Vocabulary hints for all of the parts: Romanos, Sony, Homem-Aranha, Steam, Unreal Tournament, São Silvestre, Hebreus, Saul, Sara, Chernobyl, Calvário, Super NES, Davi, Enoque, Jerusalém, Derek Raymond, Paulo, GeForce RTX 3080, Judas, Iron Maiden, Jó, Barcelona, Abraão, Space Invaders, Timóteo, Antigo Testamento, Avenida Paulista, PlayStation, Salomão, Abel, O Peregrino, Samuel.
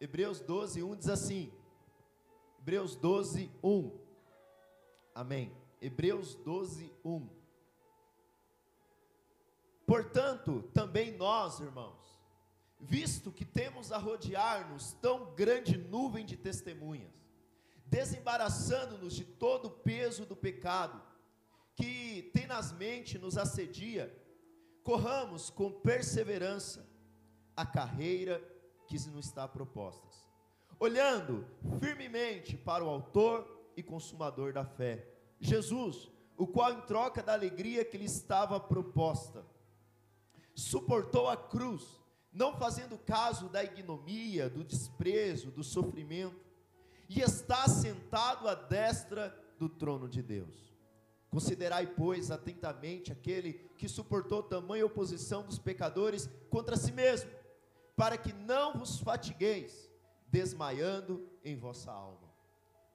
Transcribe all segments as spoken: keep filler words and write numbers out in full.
Hebreus doze, um diz assim. Hebreus doze, um. Amém. Hebreus doze, um. Portanto, também nós, irmãos, visto que temos a rodear-nos tão grande nuvem de testemunhas, desembaraçando-nos de todo o peso do pecado, que tenazmente nos assedia, corramos com perseverança a carreira que nos está proposta, olhando firmemente para o autor e consumador da fé, Jesus, o qual em troca da alegria que lhe estava proposta, suportou a cruz, não fazendo caso da ignomia, do desprezo, do sofrimento, e está sentado à destra do trono de Deus. Considerai, pois, atentamente aquele que suportou tamanha oposição dos pecadores contra si mesmo, para que não vos fatigueis, desmaiando em vossa alma.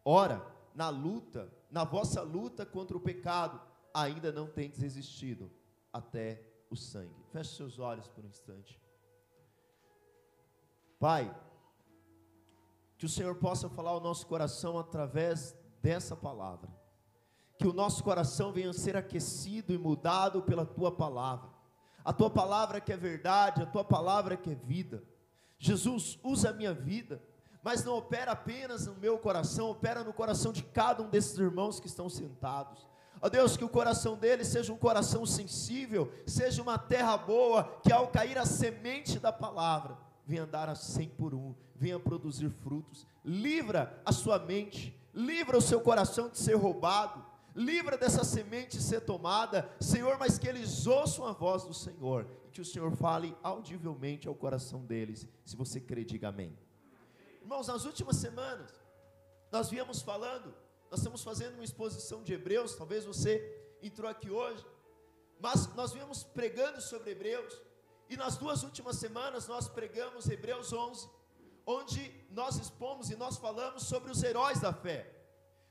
Ora, na luta, na vossa luta contra o pecado, ainda não tendes resistido até o sangue. Feche seus olhos por um instante. Pai, que o Senhor possa falar ao nosso coração através dessa palavra, que o nosso coração venha a ser aquecido e mudado pela Tua palavra, a Tua palavra que é verdade, a Tua palavra que é vida. Jesus, usa a minha vida, mas não opera apenas no meu coração, opera no coração de cada um desses irmãos que estão sentados. Ó Deus, que o coração deles seja um coração sensível, seja uma terra boa, que ao cair a semente da palavra, venha dar a cem por um, venha produzir frutos. Livra a sua mente, livra o seu coração de ser roubado, livra dessa semente de ser tomada, Senhor, mas que eles ouçam a voz do Senhor, e que o Senhor fale audivelmente ao coração deles. Se você crê, diga amém. Irmãos, nas últimas semanas, nós viemos falando, nós estamos fazendo uma exposição de Hebreus, talvez você entrou aqui hoje, mas nós viemos pregando sobre Hebreus, e nas duas últimas semanas nós pregamos Hebreus onze, onde nós expomos e nós falamos sobre os heróis da fé,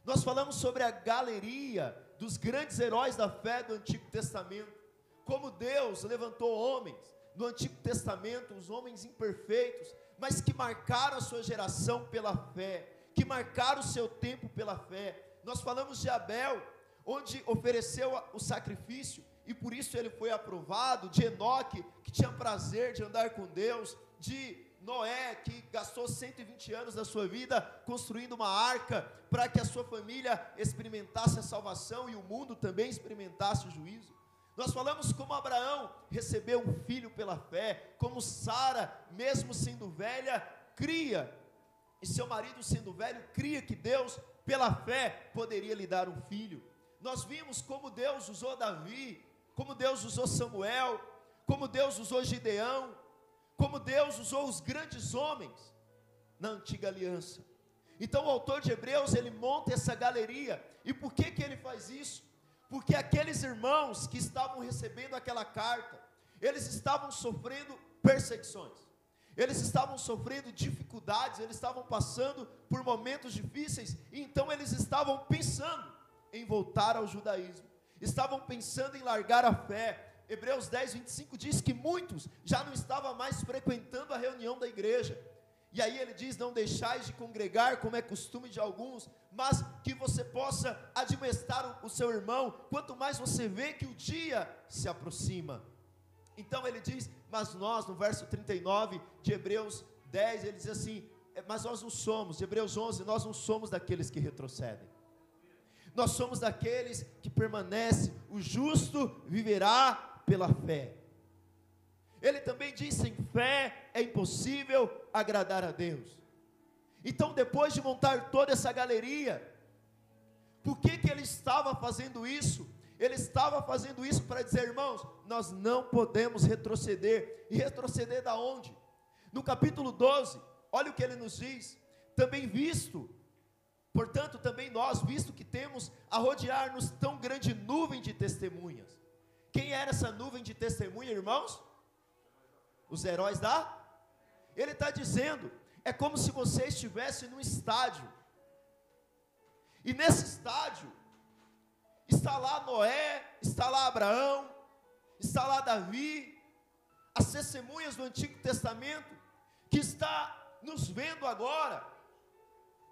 nós falamos sobre a galeria dos grandes heróis da fé do Antigo Testamento, como Deus levantou homens no Antigo Testamento, os homens imperfeitos, mas que marcaram a sua geração pela fé, que marcaram o seu tempo pela fé. Nós falamos de Abel, onde ofereceu o sacrifício, e por isso ele foi aprovado, de Enoque, que tinha prazer de andar com Deus, de Noé, que gastou cento e vinte anos da sua vida construindo uma arca, para que a sua família experimentasse a salvação, e o mundo também experimentasse o juízo. Nós falamos como Abraão recebeu um filho pela fé, como Sara, mesmo sendo velha, cria, e seu marido sendo velho, cria que Deus, pela fé, poderia lhe dar um filho. Nós vimos como Deus usou Davi, como Deus usou Samuel, como Deus usou Gideão, como Deus usou os grandes homens na antiga aliança. Então o autor de Hebreus, ele monta essa galeria, e por que que ele faz isso? Porque aqueles irmãos que estavam recebendo aquela carta, eles estavam sofrendo perseguições, eles estavam sofrendo dificuldades, eles estavam passando por momentos difíceis, e então eles estavam pensando em voltar ao judaísmo, estavam pensando em largar a fé. Hebreus dez, vinte e cinco diz que muitos já não estavam mais frequentando a reunião da igreja, e aí ele diz, não deixais de congregar, como é costume de alguns, mas que você possa admoestar o seu irmão, quanto mais você vê que o dia se aproxima. Então ele diz, mas nós, no verso trinta e nove de Hebreus dez, ele diz assim, mas nós não somos, de Hebreus onze, nós não somos daqueles que retrocedem, nós somos daqueles que permanecem, o justo viverá pela fé. Ele também diz, sem fé é impossível agradar a Deus. Então, depois de montar toda essa galeria, por que que ele estava fazendo isso? Ele estava fazendo isso para dizer, irmãos, nós não podemos retroceder. E retroceder da onde? No capítulo doze, olha o que ele nos diz, também visto, portanto também nós, visto que temos a rodear-nos tão grande nuvem de testemunhas. Quem era essa nuvem de testemunha, irmãos? Os heróis da? Ele está dizendo, é como se você estivesse num estádio, e nesse estádio, está lá Noé, está lá Abraão, está lá Davi, as testemunhas do Antigo Testamento, que está nos vendo agora,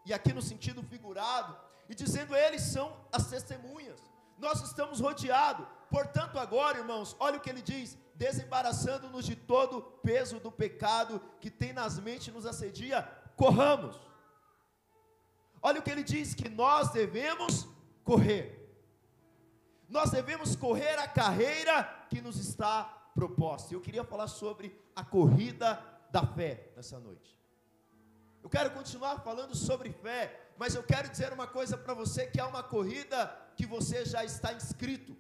e aqui no sentido figurado, e dizendo: eles são as testemunhas, nós estamos rodeados. Portanto agora, irmãos, olha o que ele diz: desembaraçando-nos de todo o peso do pecado que tem nas mentes e nos assedia, corramos. Olha o que ele diz, que nós devemos correr. Nós devemos correr a carreira que nos está proposta. Eu queria falar sobre a corrida da fé nessa noite. Eu quero continuar falando sobre fé, mas eu quero dizer uma coisa para você, que é uma corrida que você já está inscrito,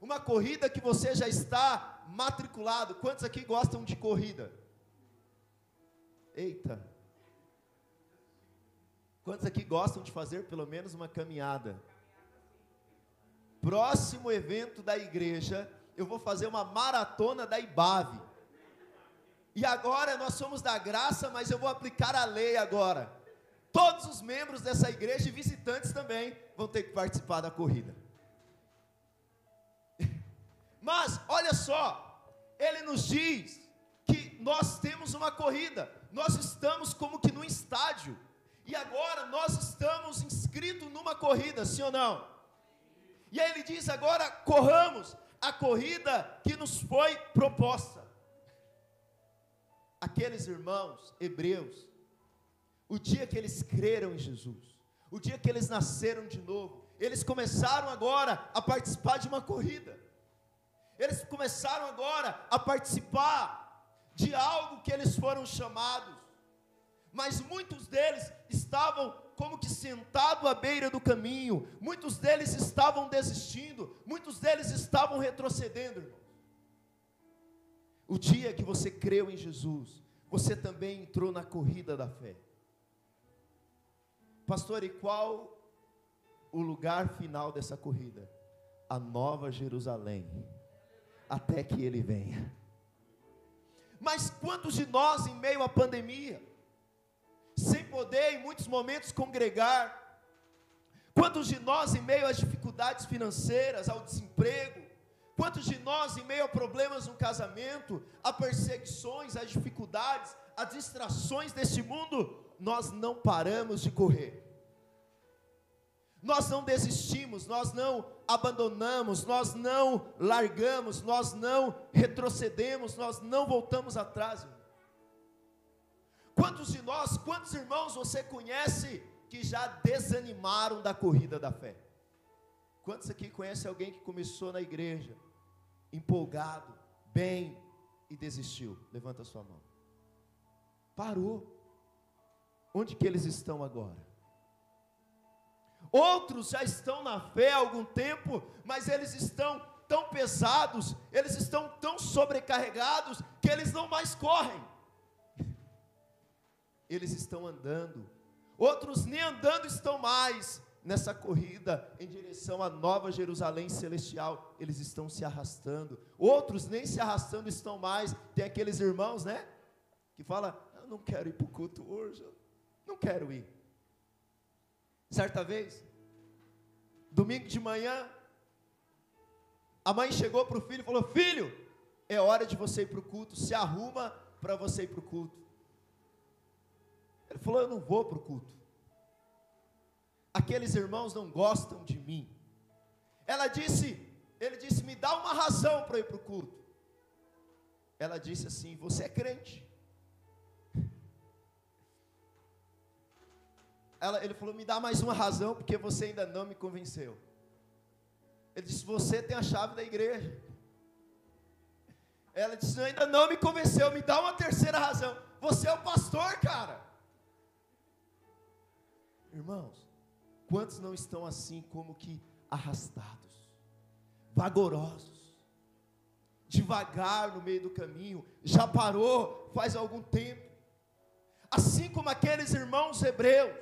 uma corrida que você já está matriculado. Quantos aqui gostam de corrida? Eita! Quantos aqui gostam de fazer pelo menos uma caminhada? Próximo evento da igreja, eu vou fazer uma maratona da Ibave. E agora nós somos da graça, mas eu vou aplicar a lei agora. Todos os membros dessa igreja e visitantes também vão ter que participar da corrida. Mas, olha só, ele nos diz que nós temos uma corrida, nós estamos como que num estádio, e agora nós estamos inscritos numa corrida, sim ou não? E aí ele diz agora: corramos a corrida que nos foi proposta. Aqueles irmãos hebreus, o dia que eles creram em Jesus, o dia que eles nasceram de novo, eles começaram agora a participar de uma corrida. Eles começaram agora a participar de algo que eles foram chamados. Mas muitos deles estavam como que sentado à beira do caminho, muitos deles estavam desistindo, muitos deles estavam retrocedendo, irmãos. O dia que você creu em Jesus, você também entrou na corrida da fé. Pastor, e qual o lugar final dessa corrida? A Nova Jerusalém, até que Ele venha. Mas quantos de nós, em meio à pandemia, sem poder em muitos momentos congregar, quantos de nós em meio às dificuldades financeiras, ao desemprego, quantos de nós em meio a problemas no casamento, a perseguições, às dificuldades, às distrações deste mundo, nós não paramos de correr, nós não desistimos, nós não abandonamos, nós não largamos, nós não retrocedemos, nós não voltamos atrás. Quantos de nós, quantos irmãos você conhece que já desanimaram da corrida da fé? Quantos aqui conhece alguém que começou na igreja, empolgado, bem, e desistiu? Levanta a sua mão. Parou. Onde que eles estão agora? Outros já estão na fé há algum tempo, mas eles estão tão pesados, eles estão tão sobrecarregados, que eles não mais correm. Eles estão andando, outros nem andando estão mais nessa corrida em direção à Nova Jerusalém Celestial, eles estão se arrastando, outros nem se arrastando estão mais. Tem aqueles irmãos, né, que fala: eu não quero ir para o culto hoje, eu não quero ir. Certa vez, domingo de manhã, a mãe chegou para o filho e falou: filho, é hora de você ir para o culto, se arruma para você ir para o culto. Ele falou: eu não vou para o culto, aqueles irmãos não gostam de mim. Ela disse, ele disse: me dá uma razão para ir para o culto. Ela disse assim: você é crente. Ela, ele falou: me dá mais uma razão, porque você ainda não me convenceu. Ele disse: você tem a chave da igreja. Ela disse: ainda não me convenceu, me dá uma terceira razão. Você é o pastor, cara. Irmãos, quantos não estão assim, como que arrastados, vagarosos, devagar no meio do caminho, já parou faz algum tempo, assim como aqueles irmãos hebreus.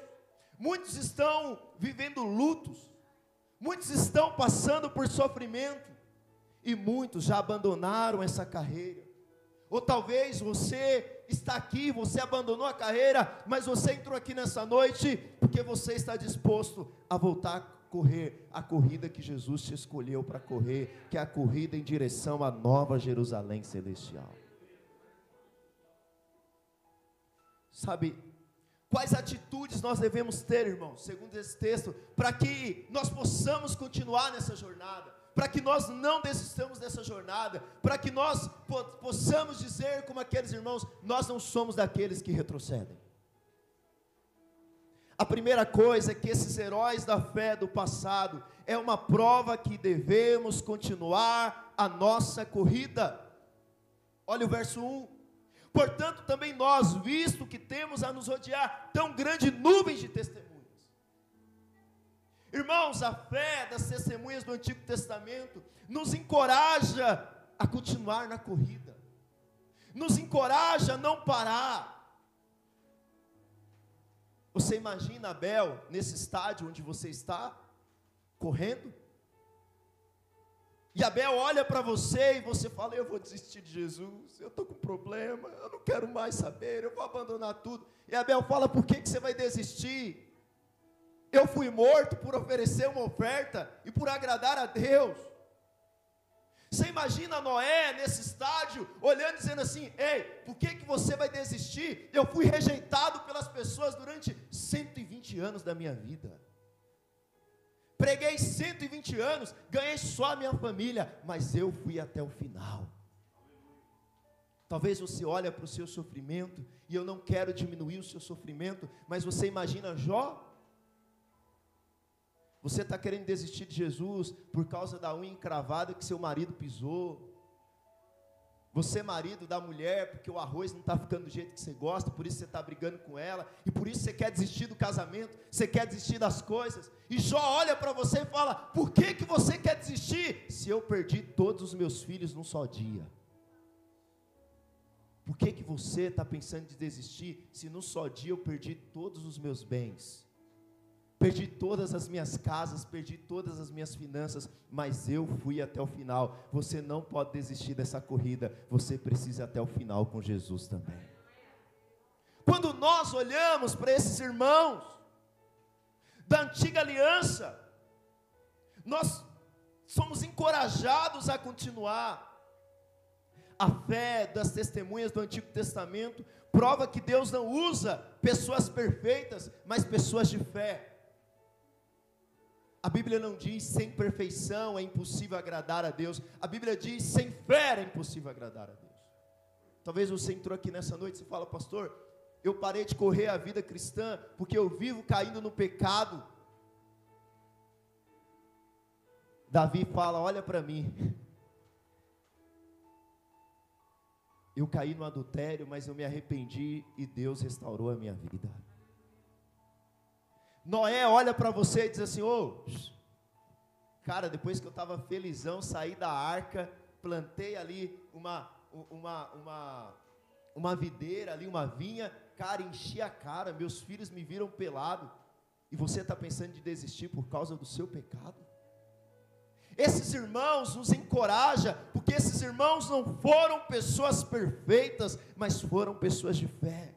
Muitos estão vivendo lutos, muitos estão passando por sofrimento, e muitos já abandonaram essa carreira. Ou talvez você está aqui, você abandonou a carreira, mas você entrou aqui nessa noite porque você está disposto a voltar a correr a corrida que Jesus te escolheu para correr, que é a corrida em direção à Nova Jerusalém Celestial. Sabe, Quais atitudes nós devemos ter, irmão, segundo esse texto, para que nós possamos continuar nessa jornada, para que nós não desistamos dessa jornada, para que nós possamos dizer como aqueles irmãos: nós não somos daqueles que retrocedem. A primeira coisa é que esses heróis da fé do passado é uma prova que devemos continuar a nossa corrida. Olha o verso um. Portanto, também nós, visto que temos a nos rodear tão grande nuvem de testemunhas. Irmãos, a fé das testemunhas do Antigo Testamento nos encoraja a continuar na corrida, nos encoraja a não parar. Você imagina Abel nesse estádio onde você está, correndo? E Abel olha para você e você fala: eu vou desistir de Jesus, eu estou com problema, eu não quero mais saber, eu vou abandonar tudo. E Abel fala: por que que você vai desistir? Eu fui morto por oferecer uma oferta e por agradar a Deus. Você imagina Noé nesse estádio, olhando e dizendo assim: ei, por que que você vai desistir? Eu fui rejeitado pelas pessoas durante cento e vinte anos da minha vida. Preguei cento e vinte anos, ganhei só a minha família, mas eu fui até o final. Talvez você olhe para o seu sofrimento, e eu não quero diminuir o seu sofrimento, mas você imagina Jó? Você está querendo desistir de Jesus por causa da unha encravada que seu marido pisou. Você, marido da mulher, porque o arroz não está ficando do jeito que você gosta, por isso você está brigando com ela, e por isso você quer desistir do casamento, você quer desistir das coisas. E Jó olha para você e fala: por que que você quer desistir? Se eu perdi todos os meus filhos num só dia. Por que que você está pensando em desistir, se num só dia eu perdi todos os meus bens? Perdi todas as minhas casas, perdi todas as minhas finanças, mas eu fui até o final. Você não pode desistir dessa corrida, você precisa ir até o final com Jesus também. Quando nós olhamos para esses irmãos da antiga aliança, nós somos encorajados a continuar. A fé das testemunhas do Antigo Testamento prova que Deus não usa pessoas perfeitas, mas pessoas de fé. A Bíblia não diz: sem perfeição é impossível agradar a Deus. A Bíblia diz: sem fé é impossível agradar a Deus. Talvez você entrou aqui nessa noite e fala: pastor, eu parei de correr a vida cristã, porque eu vivo caindo no pecado. Davi fala: olha para mim, eu caí no adultério, mas eu me arrependi e Deus restaurou a minha vida. Noé olha para você e diz assim: ô, cara, depois que eu estava felizão, saí da arca, plantei ali uma, uma, uma, uma videira ali, uma vinha, cara, enchi a cara, meus filhos me viram pelado, e você está pensando em desistir por causa do seu pecado? Esses irmãos nos encorajam, porque esses irmãos não foram pessoas perfeitas, mas foram pessoas de fé.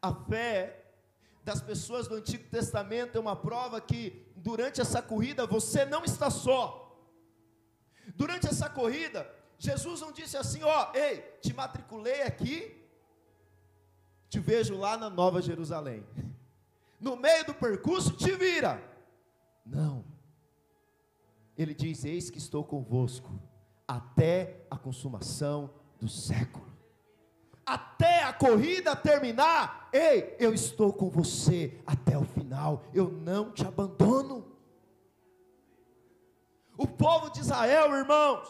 A fé das pessoas do Antigo Testamento é uma prova que durante essa corrida você não está só. Durante essa corrida, Jesus não disse assim: ó, ei, te matriculei aqui, te vejo lá na Nova Jerusalém, no meio do percurso te vira. Não, ele diz: eis que estou convosco até a consumação do século. Até a corrida terminar, ei, eu estou com você até o final, eu não te abandono. O povo de Israel, irmãos,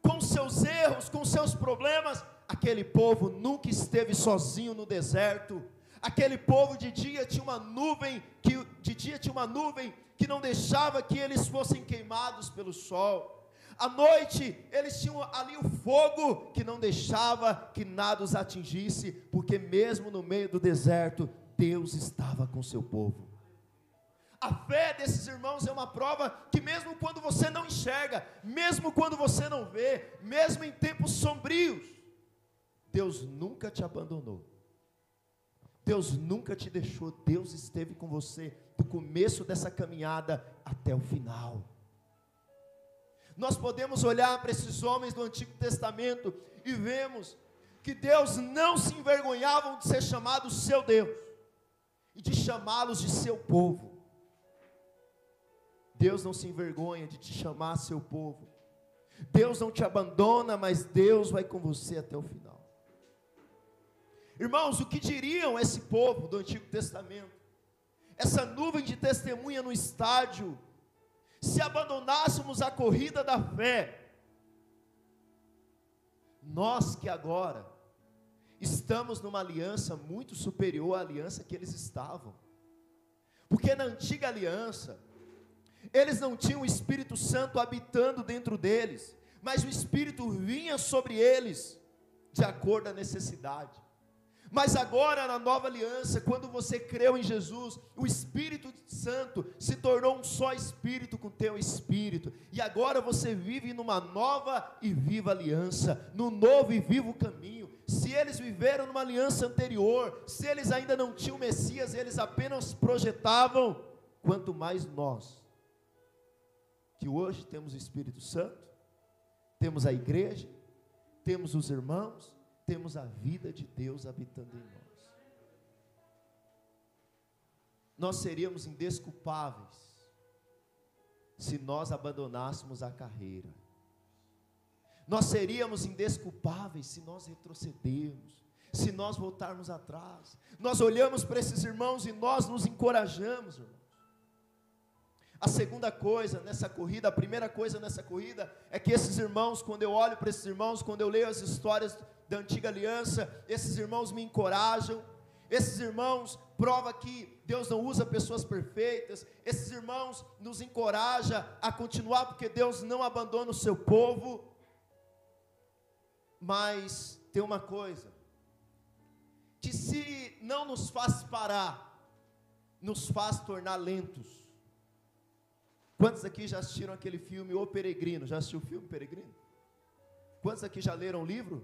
com seus erros, com seus problemas, aquele povo nunca esteve sozinho no deserto. Aquele povo de dia tinha uma nuvem que de dia tinha uma nuvem que não deixava que eles fossem queimados pelo sol. À noite, eles tinham ali o fogo que não deixava que nada os atingisse, porque mesmo no meio do deserto, Deus estava com seu povo. A fé desses irmãos é uma prova que mesmo quando você não enxerga, mesmo quando você não vê, mesmo em tempos sombrios, Deus nunca te abandonou. Deus nunca te deixou, Deus esteve com você do começo dessa caminhada até o final. Nós podemos olhar para esses homens do Antigo Testamento e vemos que Deus não se envergonhava de ser chamado seu Deus, e de chamá-los de seu povo. Deus não se envergonha de te chamar seu povo. Deus não te abandona, mas Deus vai com você até o final. Irmãos, o que diriam esse povo do Antigo Testamento? Essa nuvem de testemunha no estádio, se abandonássemos a corrida da fé, nós que agora estamos numa aliança muito superior à aliança que eles estavam, porque na antiga aliança, eles não tinham o Espírito Santo habitando dentro deles, mas o Espírito vinha sobre eles, de acordo à necessidade. Mas agora na nova aliança, quando você creu em Jesus, o Espírito Santo se tornou um só Espírito com o teu Espírito, e agora você vive numa nova e viva aliança, num novo e vivo caminho. Se eles viveram numa aliança anterior, se eles ainda não tinham o Messias, eles apenas projetavam, quanto mais nós, que hoje temos o Espírito Santo, temos a igreja, temos os irmãos, temos a vida de Deus habitando em nós. Nós seríamos indesculpáveis se nós abandonássemos a carreira. Nós seríamos indesculpáveis se nós retrocedermos, se nós voltarmos atrás. Nós olhamos para esses irmãos e nós nos encorajamos, irmãos. A segunda coisa nessa corrida, a primeira coisa nessa corrida é que esses irmãos, quando eu olho para esses irmãos, quando eu leio as histórias da antiga aliança, esses irmãos me encorajam, esses irmãos prova que Deus não usa pessoas perfeitas, esses irmãos nos encorajam a continuar, porque Deus não abandona o seu povo. Mas tem uma coisa, que se não nos faz parar, nos faz tornar lentos. Quantos aqui já assistiram aquele filme O Peregrino? Já assistiu o filme Peregrino? Quantos aqui já leram o livro?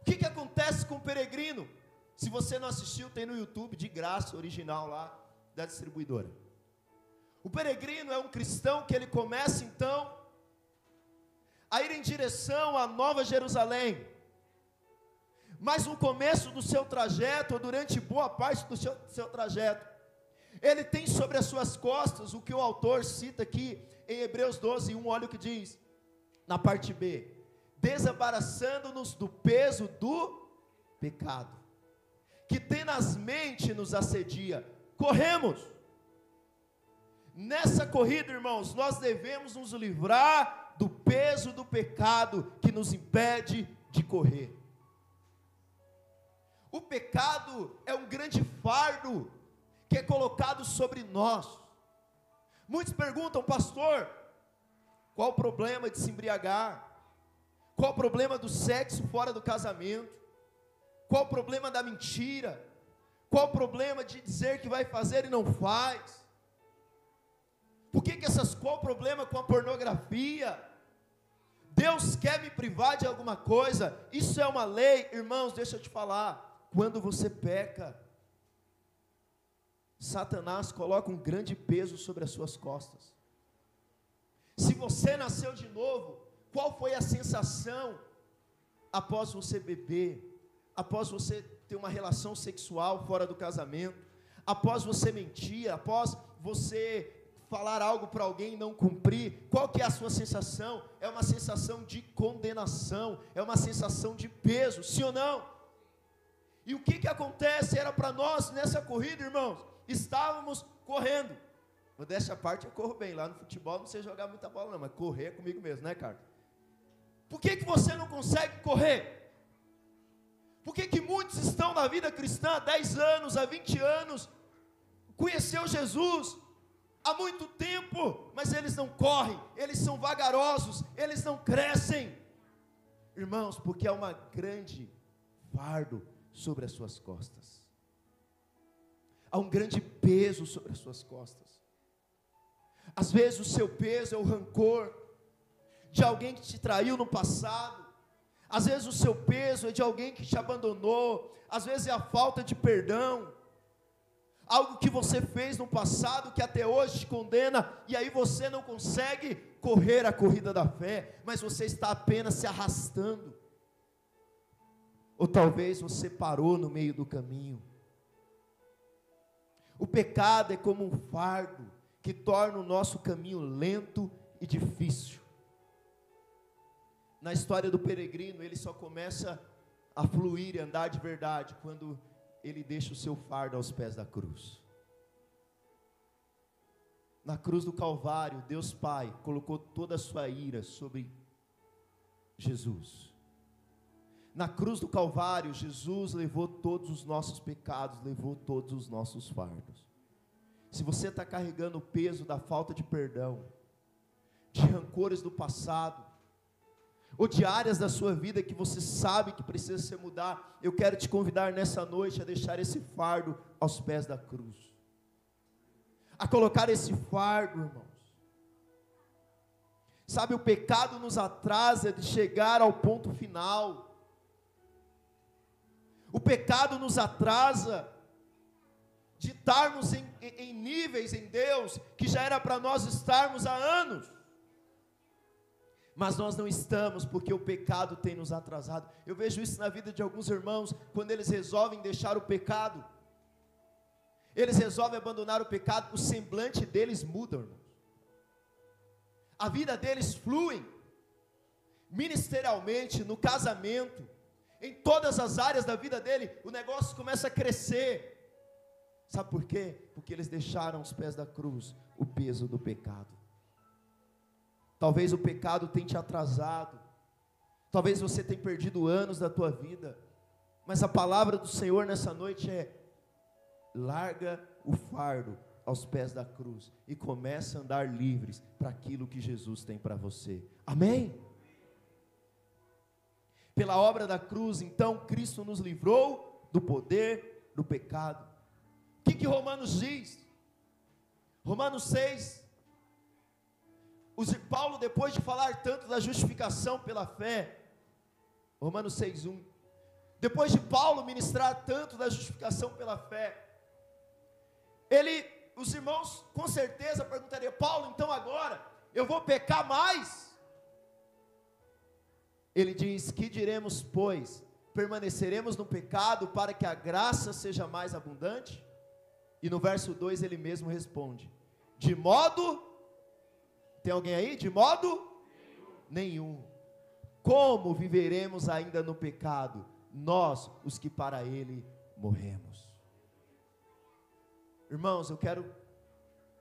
O que, que acontece com o peregrino? Se você não assistiu, tem no YouTube, de graça, original lá, da distribuidora. O peregrino é um cristão que ele começa então a ir em direção à Nova Jerusalém, mas no começo do seu trajeto, ou durante boa parte do seu, seu trajeto, ele tem sobre as suas costas, o que o autor cita aqui em Hebreus doze, um, olha o que diz, na parte B: desembaraçando-nos do peso do pecado, que tenazmente nos assedia, corremos. Nessa corrida, irmãos, nós devemos nos livrar do peso do pecado, que nos impede de correr. O pecado é um grande fardo, que é colocado sobre nós. Muitos perguntam: pastor, qual o problema de se embriagar? Qual o problema do sexo fora do casamento? Qual o problema da mentira? Qual o problema de dizer que vai fazer e não faz? Por que que essas, qual o problema com a pornografia? Deus quer me privar de alguma coisa? Isso é uma lei, irmãos, deixa eu te falar, quando você peca, Satanás coloca um grande peso sobre as suas costas. Se você nasceu de novo, qual foi a sensação após você beber, após você ter uma relação sexual fora do casamento, após você mentir, após você falar algo para alguém e não cumprir? Qual que é a sua sensação? É uma sensação de condenação, é uma sensação de peso, sim ou não? E o que que acontece? Era para nós nessa corrida, irmãos, estávamos correndo. Modéstia à parte, eu corro bem, lá no futebol não sei jogar muita bola não, mas correr é comigo mesmo, né, cara? Por que que você não consegue correr? Por que que muitos estão na vida cristã há dez anos, há vinte anos, conheceu Jesus há muito tempo, mas eles não correm, eles são vagarosos, eles não crescem? Irmãos, porque há uma grande fardo sobre as suas costas, há um grande peso sobre as suas costas. Às vezes o seu peso é o rancor de alguém que te traiu no passado, às vezes o seu peso é de alguém que te abandonou, às vezes é a falta de perdão, algo que você fez no passado, que até hoje te condena, e aí você não consegue correr a corrida da fé, mas você está apenas se arrastando. Ou talvez você parou no meio do caminho. O pecado é como um fardo que torna o nosso caminho lento e difícil. Na história do peregrino, ele só começa a fluir e andar de verdade quando ele deixa o seu fardo aos pés da cruz. Na cruz do Calvário, Deus Pai colocou toda a sua ira sobre Jesus. Na cruz do Calvário, Jesus levou todos os nossos pecados, levou todos os nossos fardos. Se você está carregando o peso da falta de perdão, de rancores do passado, ou de áreas da sua vida que você sabe que precisa se mudar, eu quero te convidar nessa noite a deixar esse fardo aos pés da cruz. A colocar esse fardo, irmãos. Sabe, o pecado nos atrasa de chegar ao ponto final. O pecado nos atrasa de estarmos em, em, em níveis em Deus que já era para nós estarmos há anos. Mas nós não estamos, porque o pecado tem nos atrasado. Eu vejo isso na vida de alguns irmãos, quando eles resolvem deixar o pecado. Eles resolvem abandonar o pecado, o semblante deles muda, irmãos. A vida deles flui, ministerialmente, no casamento, em todas as áreas da vida dele, o negócio começa a crescer. Sabe por quê? Porque eles deixaram aos pés da cruz o peso do pecado. Talvez o pecado tenha te atrasado, talvez você tenha perdido anos da tua vida, mas a palavra do Senhor nessa noite é: larga o fardo aos pés da cruz e começa a andar livres para aquilo que Jesus tem para você. Amém? Pela obra da cruz, então, Cristo nos livrou do poder do pecado. O que que Romanos diz? Romanos seis. Os de Paulo, depois de falar tanto da justificação pela fé, Romanos seis, um. Depois de Paulo ministrar tanto da justificação pela fé, ele, os irmãos com certeza perguntariam: Paulo, então agora eu vou pecar mais? Ele diz: que diremos, pois? Permaneceremos no pecado para que a graça seja mais abundante? E no verso dois ele mesmo responde: de modo, tem alguém aí? De modo nenhum. nenhum. Como viveremos ainda no pecado, nós, os que para ele morremos? Irmãos, eu quero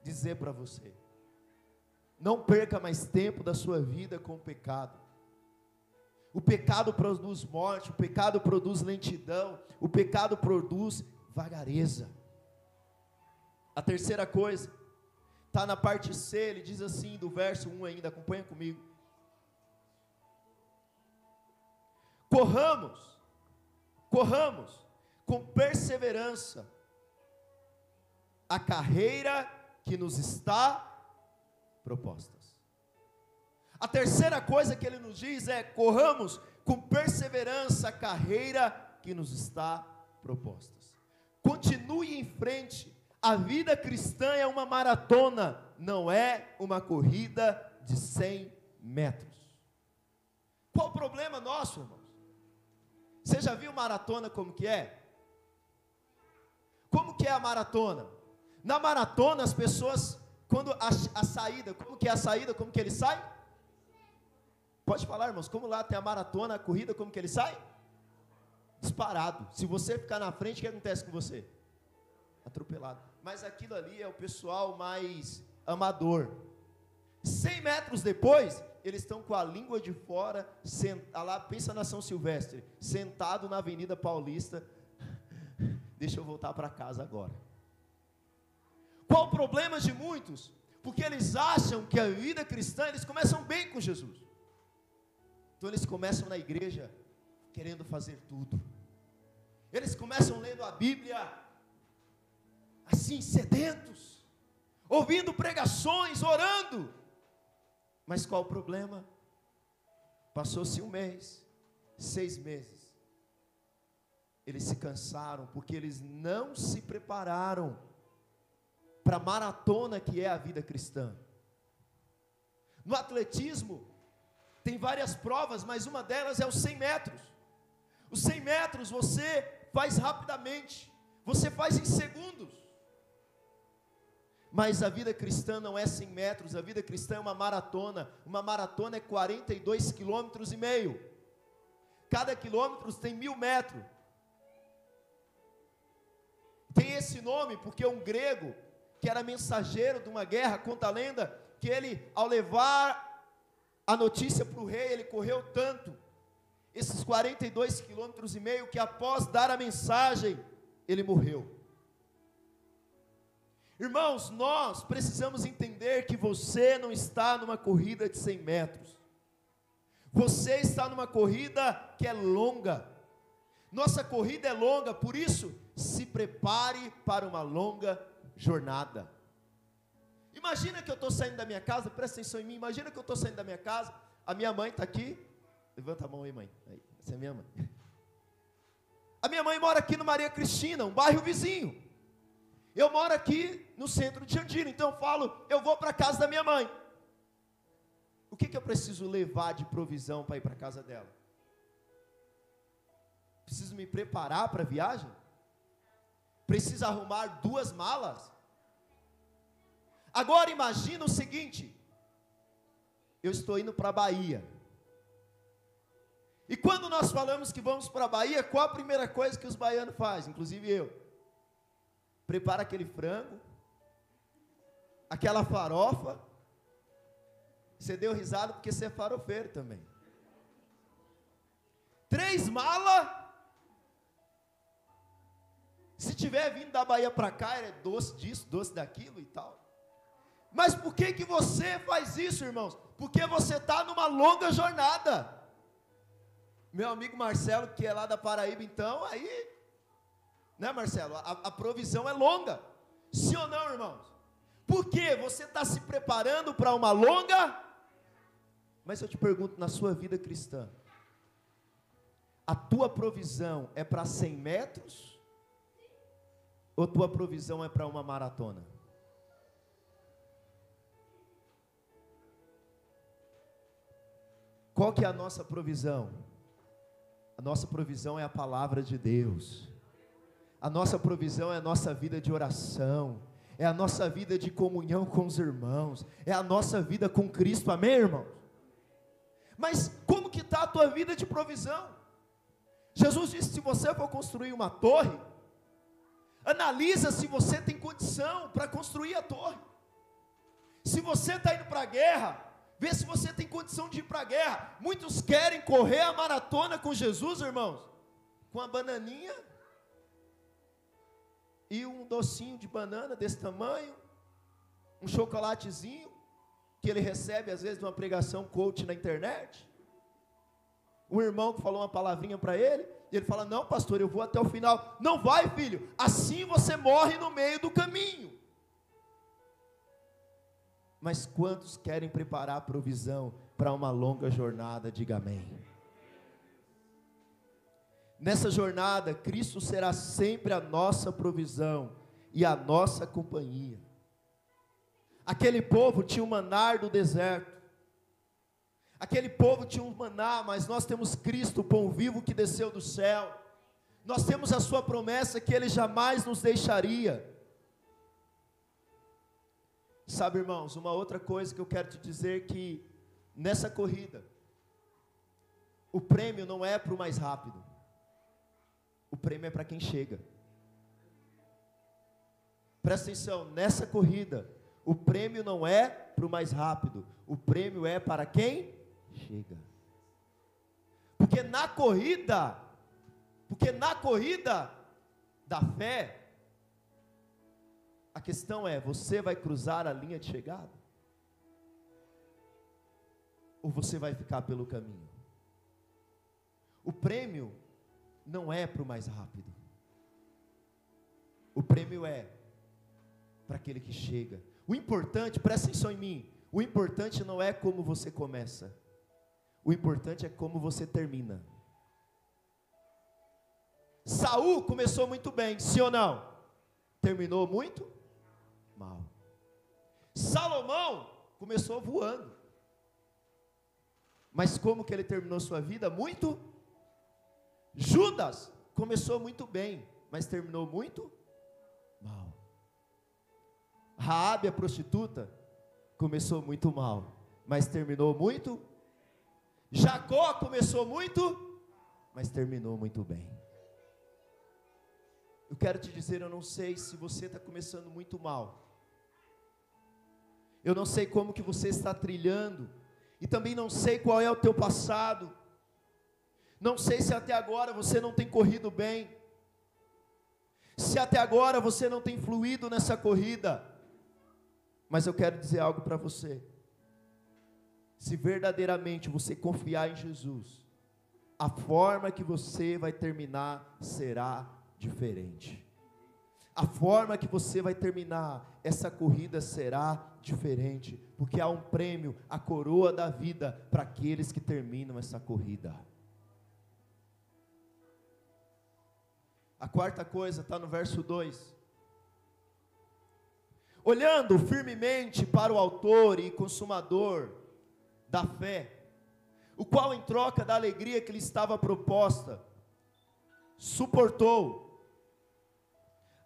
dizer para você, não perca mais tempo da sua vida com o pecado. O pecado produz morte, o pecado produz lentidão, o pecado produz vagareza. A terceira coisa, está na parte C, ele diz assim, do verso um ainda, acompanha comigo. Corramos, corramos com perseverança a carreira que nos está proposta. A terceira coisa que ele nos diz é: corramos com perseverança a carreira que nos está proposta. Continue em frente. A vida cristã é uma maratona, não é uma corrida de cem metros. Qual o problema nosso, irmãos? Você já viu maratona como que é? Como que é a maratona? Na maratona, as pessoas, quando a, a saída, como que é a saída, como que ele sai? Pode falar, irmãos, como lá tem a maratona, a corrida, como que ele sai? Disparado. Se você ficar na frente, o que acontece com você? Atropelado. Mas aquilo ali é o pessoal mais amador. cem metros depois, eles estão com a língua de fora, senta, lá, pensa na São Silvestre, sentado na Avenida Paulista, deixa eu voltar para casa agora. Qual o problema de muitos? Porque eles acham que a vida cristã, eles começam bem com Jesus. Então eles começam na igreja, querendo fazer tudo. Eles começam lendo a Bíblia, assim, sedentos, ouvindo pregações, orando. Mas qual o problema? Passou-se um mês, seis meses. Eles se cansaram, porque eles não se prepararam para a maratona que é a vida cristã. No atletismo, tem várias provas, mas uma delas é os cem metros. Os cem metros você faz rapidamente, você faz em segundos. Mas a vida cristã não é cem metros, a vida cristã é uma maratona. Uma maratona é quarenta e dois quilômetros e meio. Cada quilômetro tem mil metros. Tem esse nome porque um grego, que era mensageiro de uma guerra, conta a lenda, que ele, ao levar a notícia para o rei, ele correu tanto, esses quarenta e dois quilômetros e meio, que após dar a mensagem, ele morreu. Irmãos, nós precisamos entender que você não está numa corrida de cem metros, você está numa corrida que é longa. Nossa corrida é longa, por isso, se prepare para uma longa jornada. Imagina que eu estou saindo da minha casa, presta atenção em mim, imagina que eu estou saindo da minha casa, a minha mãe está aqui, levanta a mão aí, mãe, aí, essa é minha mãe. A minha mãe mora aqui no Maria Cristina, um bairro vizinho. Eu moro aqui no centro de Jandira, então eu falo, eu vou para a casa da minha mãe. O que, que eu preciso levar de provisão para ir para a casa dela? Preciso me preparar para a viagem? Preciso arrumar duas malas? Agora imagina o seguinte, eu estou indo para a Bahia. E quando nós falamos que vamos para a Bahia, qual a primeira coisa que os baianos fazem, inclusive eu? Prepara aquele frango, aquela farofa. Você deu risada porque você é farofeiro também. Três malas. Se tiver vindo da Bahia para cá, é doce disso, doce daquilo e tal. Mas por que que você faz isso, irmãos? Porque você está numa longa jornada. Meu amigo Marcelo, que é lá da Paraíba, então, aí... Né, Marcelo? A, a provisão é longa. Sim ou não, irmãos? Porque você está se preparando para uma longa. Mas eu te pergunto, na sua vida cristã, a tua provisão é para cem metros? Ou tua provisão é para uma maratona? Qual que é a nossa provisão? A nossa provisão é a palavra de Deus. A nossa provisão é a nossa vida de oração, é a nossa vida de comunhão com os irmãos, é a nossa vida com Cristo, amém, irmão? Mas como que está a tua vida de provisão? Jesus disse, se você for construir uma torre, analisa se você tem condição para construir a torre. Se você está indo para a guerra, vê se você tem condição de ir para a guerra. Muitos querem correr a maratona com Jesus, irmãos, com a bananinha e um docinho de banana desse tamanho, um chocolatezinho, que ele recebe às vezes de uma pregação coach na internet, um irmão que falou uma palavrinha para ele, e ele fala, não pastor, eu vou até o final. Não vai, filho, assim você morre no meio do caminho. Mas quantos querem preparar a provisão para uma longa jornada? Diga amém. Nessa jornada, Cristo será sempre a nossa provisão e a nossa companhia. Aquele povo tinha o maná do deserto. Aquele povo tinha um maná, mas nós temos Cristo, o pão vivo que desceu do céu. Nós temos a sua promessa que Ele jamais nos deixaria. Sabe, irmãos, uma outra coisa que eu quero te dizer, que nessa corrida, o prêmio não é para o mais rápido. O prêmio é para quem chega. Presta atenção, nessa corrida, o prêmio não é para o mais rápido, o prêmio é para quem chega. Porque na corrida, porque na corrida da fé, a questão é, você vai cruzar a linha de chegada? Ou você vai ficar pelo caminho? O prêmio não é para o mais rápido, o prêmio é para aquele que chega. O importante, presta atenção em mim, o importante não é como você começa, o importante é como você termina. Saul começou muito bem, sim ou não? Terminou muito mal. Salomão começou voando, mas como que ele terminou sua vida? Muito Judas começou muito bem, mas terminou muito mal. Raabe, a prostituta, começou muito mal, mas terminou muito. Jacó começou muito, mas terminou muito bem. Eu quero te dizer, eu não sei se você está começando muito mal. Eu não sei como que você está trilhando. E também não sei qual é o teu passado. Não sei se até agora você não tem corrido bem. Se até agora você não tem fluído nessa corrida. Mas eu quero dizer algo para você. Se verdadeiramente você confiar em Jesus, a forma que você vai terminar será diferente. A forma que você vai terminar essa corrida será diferente, porque há um prêmio, a coroa da vida para aqueles que terminam essa corrida. A quarta coisa está no verso dois. Olhando firmemente para o autor e consumador da fé, o qual em troca da alegria que lhe estava proposta, suportou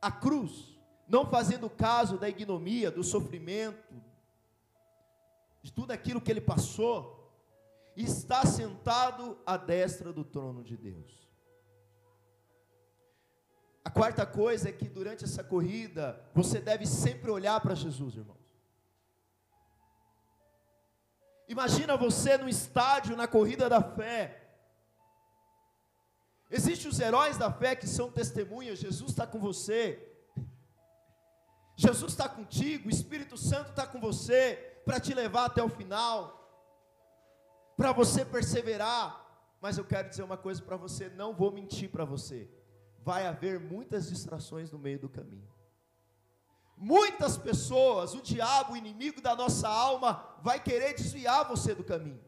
a cruz, não fazendo caso da ignomia, do sofrimento, de tudo aquilo que ele passou, e está sentado à destra do trono de Deus. A quarta coisa é que durante essa corrida, você deve sempre olhar para Jesus, irmãos. Imagina você no estádio, na corrida da fé. Existem os heróis da fé que são testemunhas. Jesus está com você, Jesus está contigo, o Espírito Santo está com você, para te levar até o final, para você perseverar. Mas eu quero dizer uma coisa para você, não vou mentir para você, vai haver muitas distrações no meio do caminho. Muitas pessoas, o diabo, o inimigo da nossa alma, vai querer desviar você do caminho,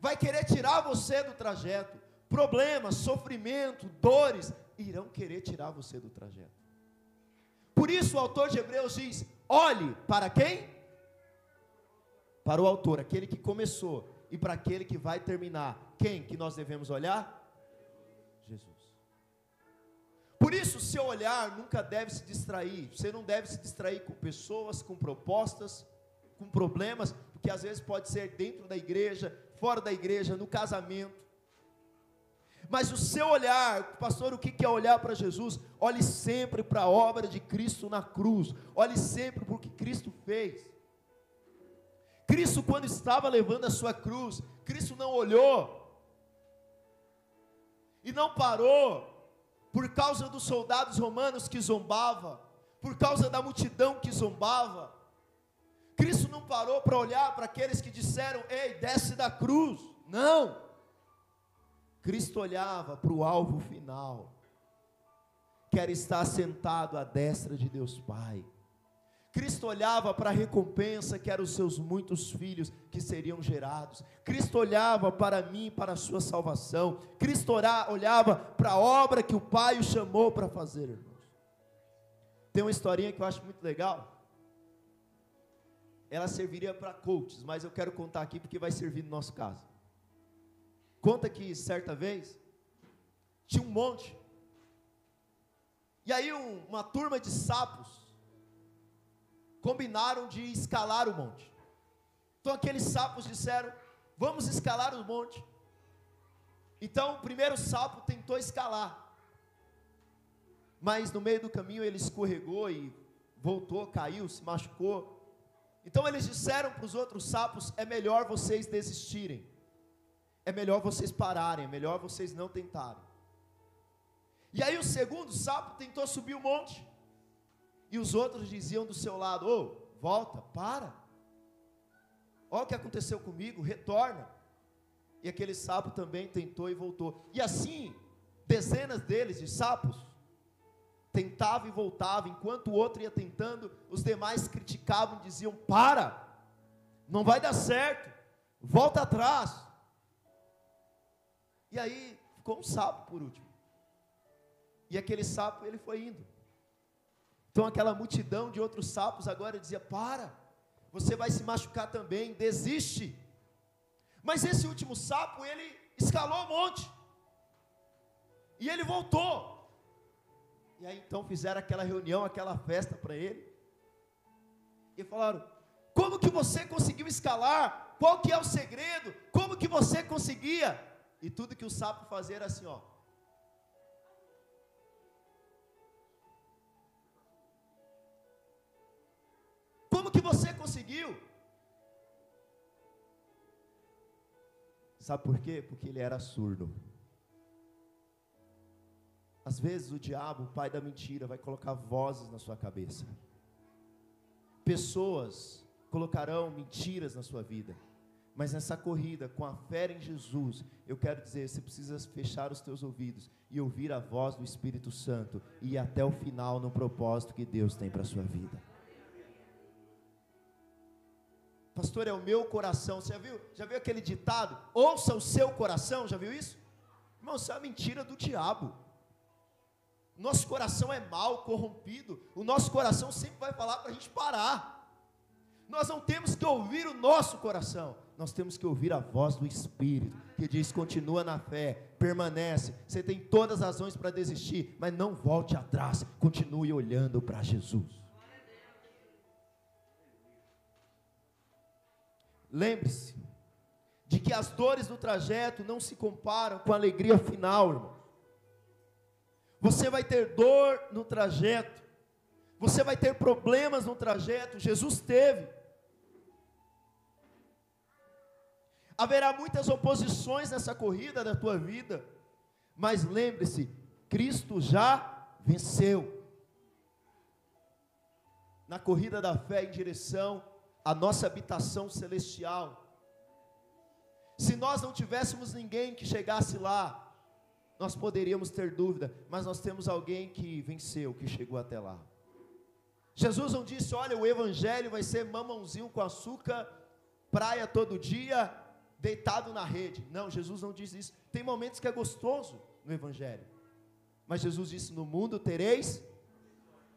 vai querer tirar você do trajeto. Problemas, sofrimento, dores, irão querer tirar você do trajeto. Por isso o autor de Hebreus diz, olhe para quem? Para o autor, aquele que começou, e para aquele que vai terminar. Quem que nós devemos olhar? Jesus. Por isso o seu olhar nunca deve se distrair, você não deve se distrair com pessoas, com propostas, com problemas, porque às vezes pode ser dentro da igreja, fora da igreja, no casamento. Mas o seu olhar, pastor, o que é olhar para Jesus? Olhe sempre para a obra de Cristo na cruz, olhe sempre para o que Cristo fez. Cristo, quando estava levando a sua cruz, Cristo não olhou, e não parou, por causa dos soldados romanos que zombava, por causa da multidão que zombava. Cristo não parou para olhar para aqueles que disseram, ei, desce da cruz, não. Cristo olhava para o alvo final, que era estar sentado à destra de Deus Pai. Cristo olhava para a recompensa que eram os seus muitos filhos que seriam gerados. Cristo olhava para mim e para a sua salvação. Cristo olhava para a obra que o Pai o chamou para fazer, irmãos. Tem uma historinha que eu acho muito legal. Ela serviria para coaches, mas eu quero contar aqui porque vai servir no nosso caso. Conta que certa vez, tinha um monte, e aí um, uma turma de sapos, combinaram de escalar o monte. Então aqueles sapos disseram, vamos escalar o monte. Então o primeiro sapo tentou escalar, mas no meio do caminho ele escorregou e voltou, caiu, se machucou. Então eles disseram para os outros sapos, é melhor vocês desistirem. É melhor vocês pararem, é melhor vocês não tentarem. E aí o segundo sapo tentou subir o monte, e os outros diziam do seu lado, ô, oh, volta, para, olha o que aconteceu comigo, retorna. E aquele sapo também tentou e voltou, e assim, dezenas deles de sapos, tentavam e voltavam, enquanto o outro ia tentando, os demais criticavam e diziam, para, não vai dar certo, volta atrás. E aí, ficou um sapo por último, e aquele sapo, ele foi indo. Então aquela multidão de outros sapos agora dizia, para, você vai se machucar também, desiste. Mas esse último sapo, ele escalou um monte, e ele voltou. E aí então fizeram aquela reunião, aquela festa para ele, e falaram: como que você conseguiu escalar? Qual que é o segredo? Como que você conseguia? E tudo que o sapo fazia era assim, ó. Como que você conseguiu? Sabe por quê? Porque ele era surdo. Às vezes o diabo, o pai da mentira, vai colocar vozes na sua cabeça. Pessoas colocarão mentiras na sua vida. Mas nessa corrida, com a fé em Jesus, eu quero dizer, você precisa fechar os teus ouvidos e ouvir a voz do Espírito Santo e ir até o final no propósito que Deus tem para a sua vida. Pastor, é o meu coração. Você já viu? Já viu aquele ditado? Ouça o seu coração, já viu isso? Irmão, isso é uma mentira do diabo. Nosso coração é mau, corrompido. O nosso coração sempre vai falar para a gente parar. Nós não temos que ouvir o nosso coração. Nós temos que ouvir a voz do Espírito, que diz: continua na fé, permanece. Você tem todas as razões para desistir, mas não volte atrás. Continue olhando para Jesus. Lembre-se de que as dores do trajeto não se comparam com a alegria final, irmão. Você vai ter dor no trajeto, você vai ter problemas no trajeto, Jesus teve. Haverá muitas oposições nessa corrida da tua vida, mas lembre-se, Cristo já venceu. Na corrida da fé em direção à nossa habitação celestial, se nós não tivéssemos ninguém que chegasse lá, nós poderíamos ter dúvida, mas nós temos alguém que venceu, que chegou até lá. Jesus não disse: olha, o evangelho vai ser mamãozinho com açúcar, praia todo dia, deitado na rede. Não, Jesus não diz isso. Tem momentos que é gostoso no evangelho, mas Jesus disse: no mundo tereis,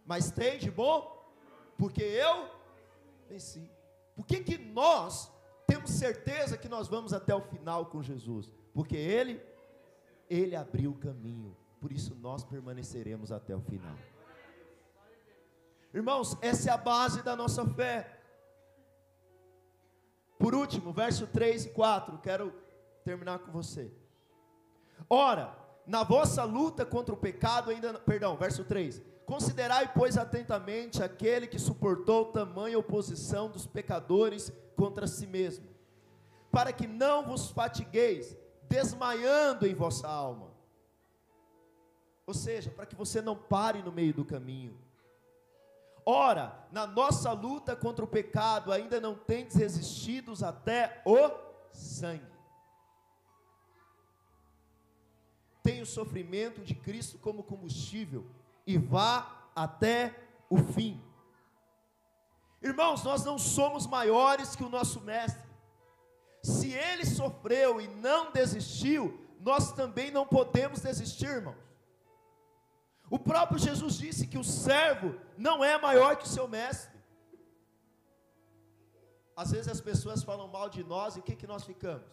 mas tem de bom, porque eu venci. Por que que nós temos certeza que nós vamos até o final com Jesus? Porque Ele Ele abriu o caminho, por isso nós permaneceremos até o final. Irmãos, essa é a base da nossa fé. Por último, verso três e quatro, quero terminar com você. Ora, na vossa luta contra o pecado, ainda, perdão, verso três. Considerai, pois, atentamente aquele que suportou tamanha oposição dos pecadores contra si mesmo, para que não vos fatigueis, desmaiando em vossa alma. Ou seja, para que você não pare no meio do caminho. Ora, na nossa luta contra o pecado, ainda não tendes resistidos até o sangue. Tenha o sofrimento de Cristo como combustível e vá até o fim. Irmãos, nós não somos maiores que o nosso mestre. Se ele sofreu e não desistiu, nós também não podemos desistir, irmãos. O próprio Jesus disse que o servo não é maior que o seu mestre. Às vezes as pessoas falam mal de nós e o que que nós ficamos?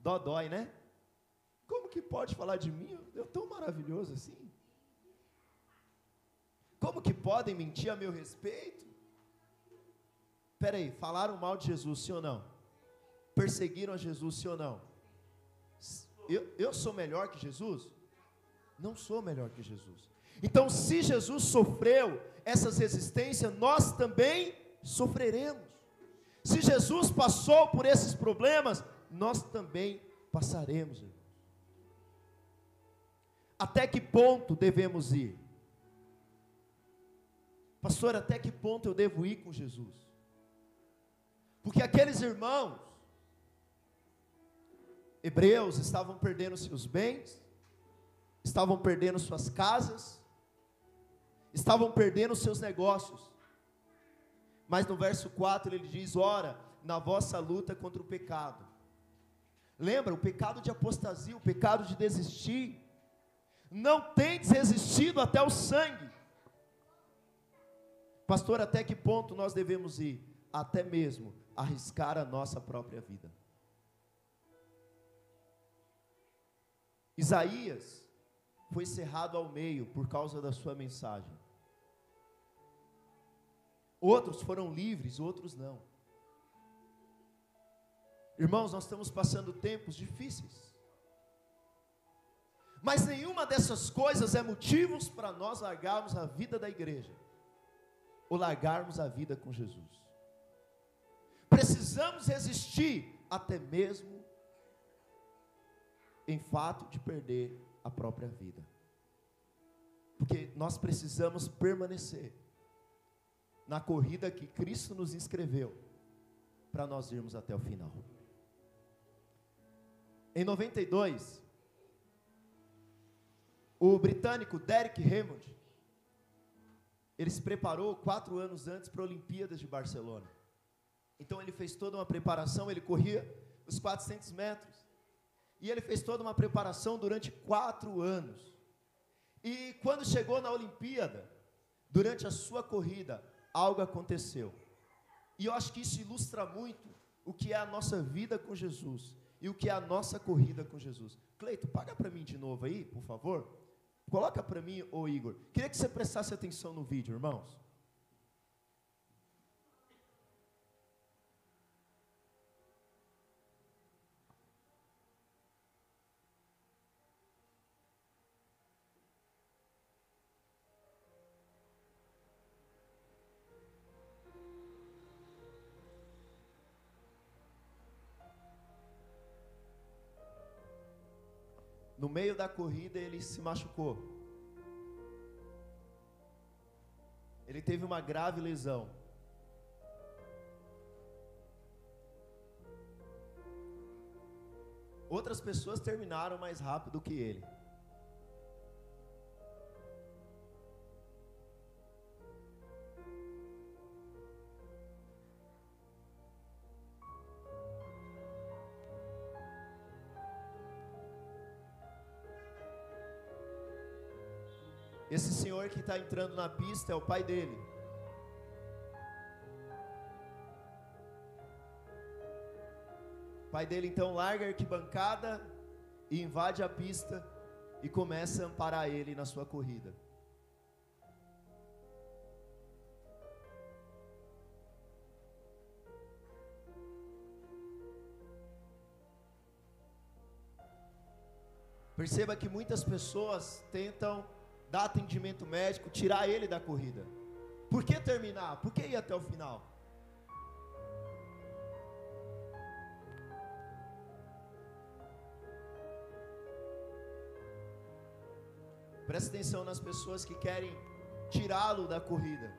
Dodói, né? Como que pode falar de mim? Eu sou tão maravilhoso assim. Como que podem mentir a meu respeito? Espera aí, falaram mal de Jesus, sim ou não? Perseguiram a Jesus, sim ou não? Eu, eu sou melhor que Jesus? Não sou melhor que Jesus. Então, se Jesus sofreu essas resistências, nós também sofreremos. Se Jesus passou por esses problemas, nós também passaremos. Até que ponto devemos ir? Pastor, até que ponto eu devo ir com Jesus? Porque aqueles irmãos hebreus estavam perdendo seus bens, estavam perdendo suas casas, estavam perdendo seus negócios, mas no verso quatro ele diz: ora, na vossa luta contra o pecado. Lembra, o pecado de apostasia, o pecado de desistir, não tendes resistido até o sangue. Pastor, até que ponto nós devemos ir? Até mesmo arriscar a nossa própria vida. Isaías foi cerrado ao meio por causa da sua mensagem. Outros foram livres, outros não. Irmãos, nós estamos passando tempos difíceis. Mas nenhuma dessas coisas é motivos para nós largarmos a vida da igreja, ou largarmos a vida com Jesus. Precisamos resistir, até mesmo em fato de perder a própria vida. Porque nós precisamos permanecer na corrida que Cristo nos inscreveu, para nós irmos até o final. Em noventa e dois, o britânico Derek Raymond, ele se preparou quatro anos antes para a Olimpíadas de Barcelona. Então ele fez toda uma preparação, ele corria os quatrocentos metros, e ele fez toda uma preparação durante quatro anos. E quando chegou na Olimpíada, durante a sua corrida, algo aconteceu. E eu acho que isso ilustra muito o que é a nossa vida com Jesus, e o que é a nossa corrida com Jesus. Cleito, paga para mim de novo aí, por favor. Coloca para mim, ô Igor. Queria que você prestasse atenção no vídeo, irmãos. No meio da corrida ele se machucou. Ele teve uma grave lesão. Outras pessoas terminaram mais rápido que ele. Esse senhor que está entrando na pista é o pai dele. O pai dele então larga a arquibancada e invade a pista e começa a amparar ele na sua corrida. Perceba que muitas pessoas tentam dar atendimento médico, tirar ele da corrida. Por que terminar? Por que ir até o final? Presta atenção nas pessoas que querem tirá-lo da corrida,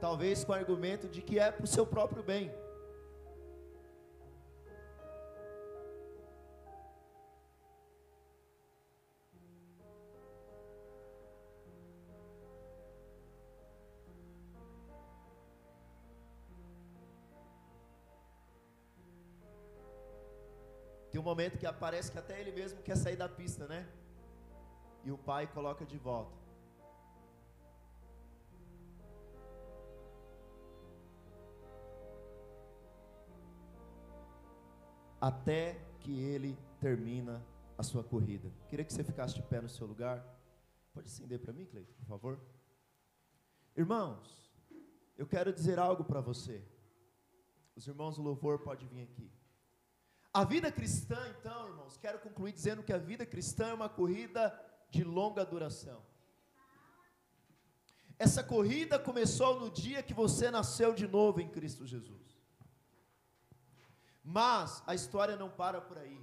talvez com o argumento de que é para o seu próprio bem. Tem um momento que aparece que até ele mesmo quer sair da pista, né? E o pai coloca de volta. Até que ele termina a sua corrida. Queria que você ficasse de pé no seu lugar. Pode acender para mim, Cleiton, por favor? Irmãos, eu quero dizer algo para você. Os irmãos do louvor podem vir aqui. A vida cristã, então, irmãos, quero concluir dizendo que a vida cristã é uma corrida de longa duração. Essa corrida começou no dia que você nasceu de novo em Cristo Jesus. Mas a história não para por aí.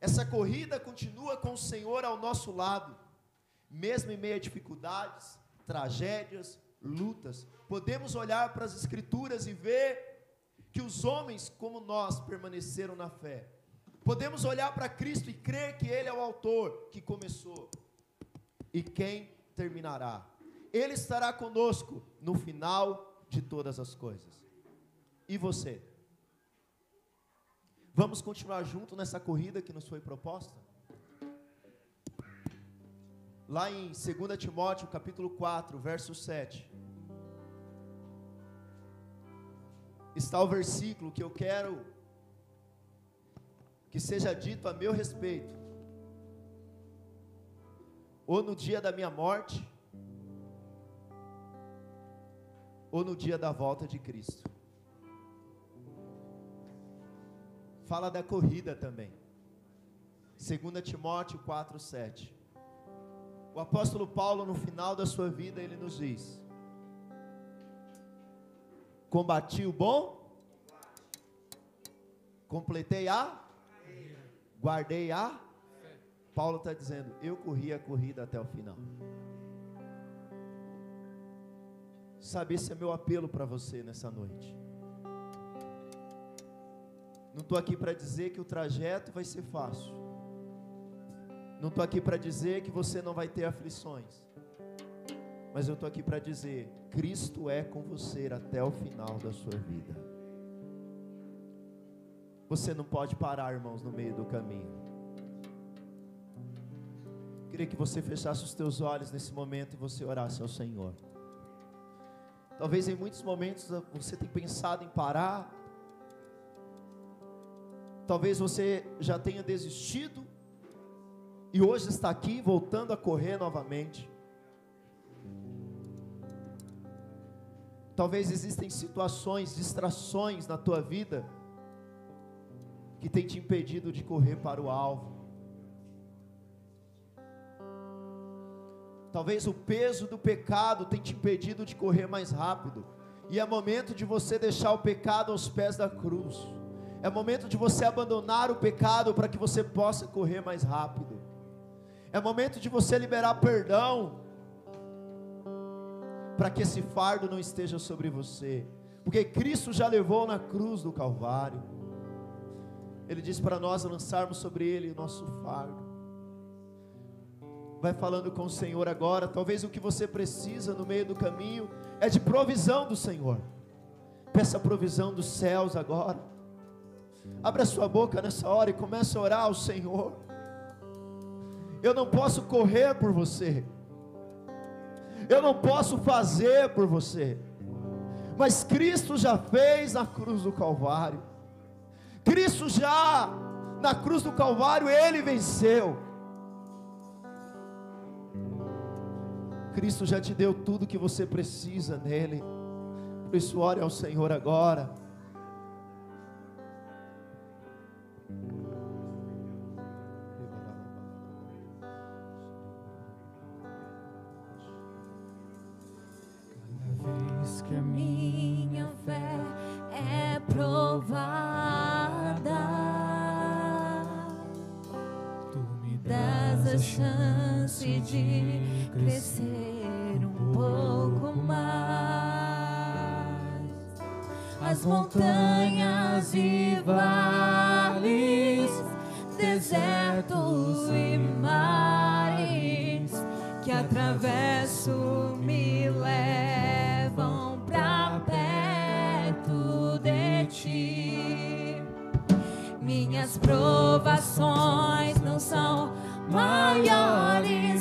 Essa corrida continua com o Senhor ao nosso lado. Mesmo em meio a dificuldades, tragédias, lutas, podemos olhar para as Escrituras e ver que os homens como nós permaneceram na fé. Podemos olhar para Cristo e crer que Ele é o autor que começou e quem terminará. Ele estará conosco no final de todas as coisas. E você? Vamos continuar junto nessa corrida que nos foi proposta? Lá em Segunda Timóteo, capítulo quatro, verso sete. Está o versículo que eu quero que seja dito a meu respeito, ou no dia da minha morte, ou no dia da volta de Cristo. Fala da corrida também, segunda Timóteo quatro, sete, o apóstolo Paulo, no final da sua vida, ele nos diz: combati o bom, completei a, guardei a, Paulo está dizendo, eu corri a corrida até o final. Sabe, esse é meu apelo para você nessa noite. Não estou aqui para dizer que o trajeto vai ser fácil, não estou aqui para dizer que você não vai ter aflições, mas eu estou aqui para dizer, Cristo é com você até o final da sua vida. Você não pode parar, irmãos, no meio do caminho. Queria que você fechasse os teus olhos nesse momento e você orasse ao Senhor. Talvez em muitos momentos você tenha pensado em parar, talvez você já tenha desistido e hoje está aqui voltando a correr novamente. Talvez existem situações, distrações na tua vida que tem te impedido de correr para o alvo. Talvez o peso do pecado tenha te impedido de correr mais rápido. E é momento de você deixar o pecado aos pés da cruz. É momento de você abandonar o pecado para que você possa correr mais rápido. É momento de você liberar perdão, para que esse fardo não esteja sobre você, porque Cristo já levou na cruz do Calvário. Ele diz para nós lançarmos sobre Ele o nosso fardo. Vai falando com o Senhor agora. Talvez o que você precisa no meio do caminho é de provisão do Senhor. Peça a provisão dos céus agora. Abra sua boca nessa hora e comece a orar ao Senhor. Eu não posso correr por você, eu não posso fazer por você, mas Cristo já fez na cruz do Calvário. Cristo já, na cruz do Calvário, Ele venceu. Cristo já te deu tudo que você precisa nele. Por isso, ore ao Senhor agora. Que a minha fé é provada, tu me dás a chance de crescer um pouco mais. As montanhas e vales, desertos e mares que atravesso me levam pra perto de ti. Minhas provações não são maiores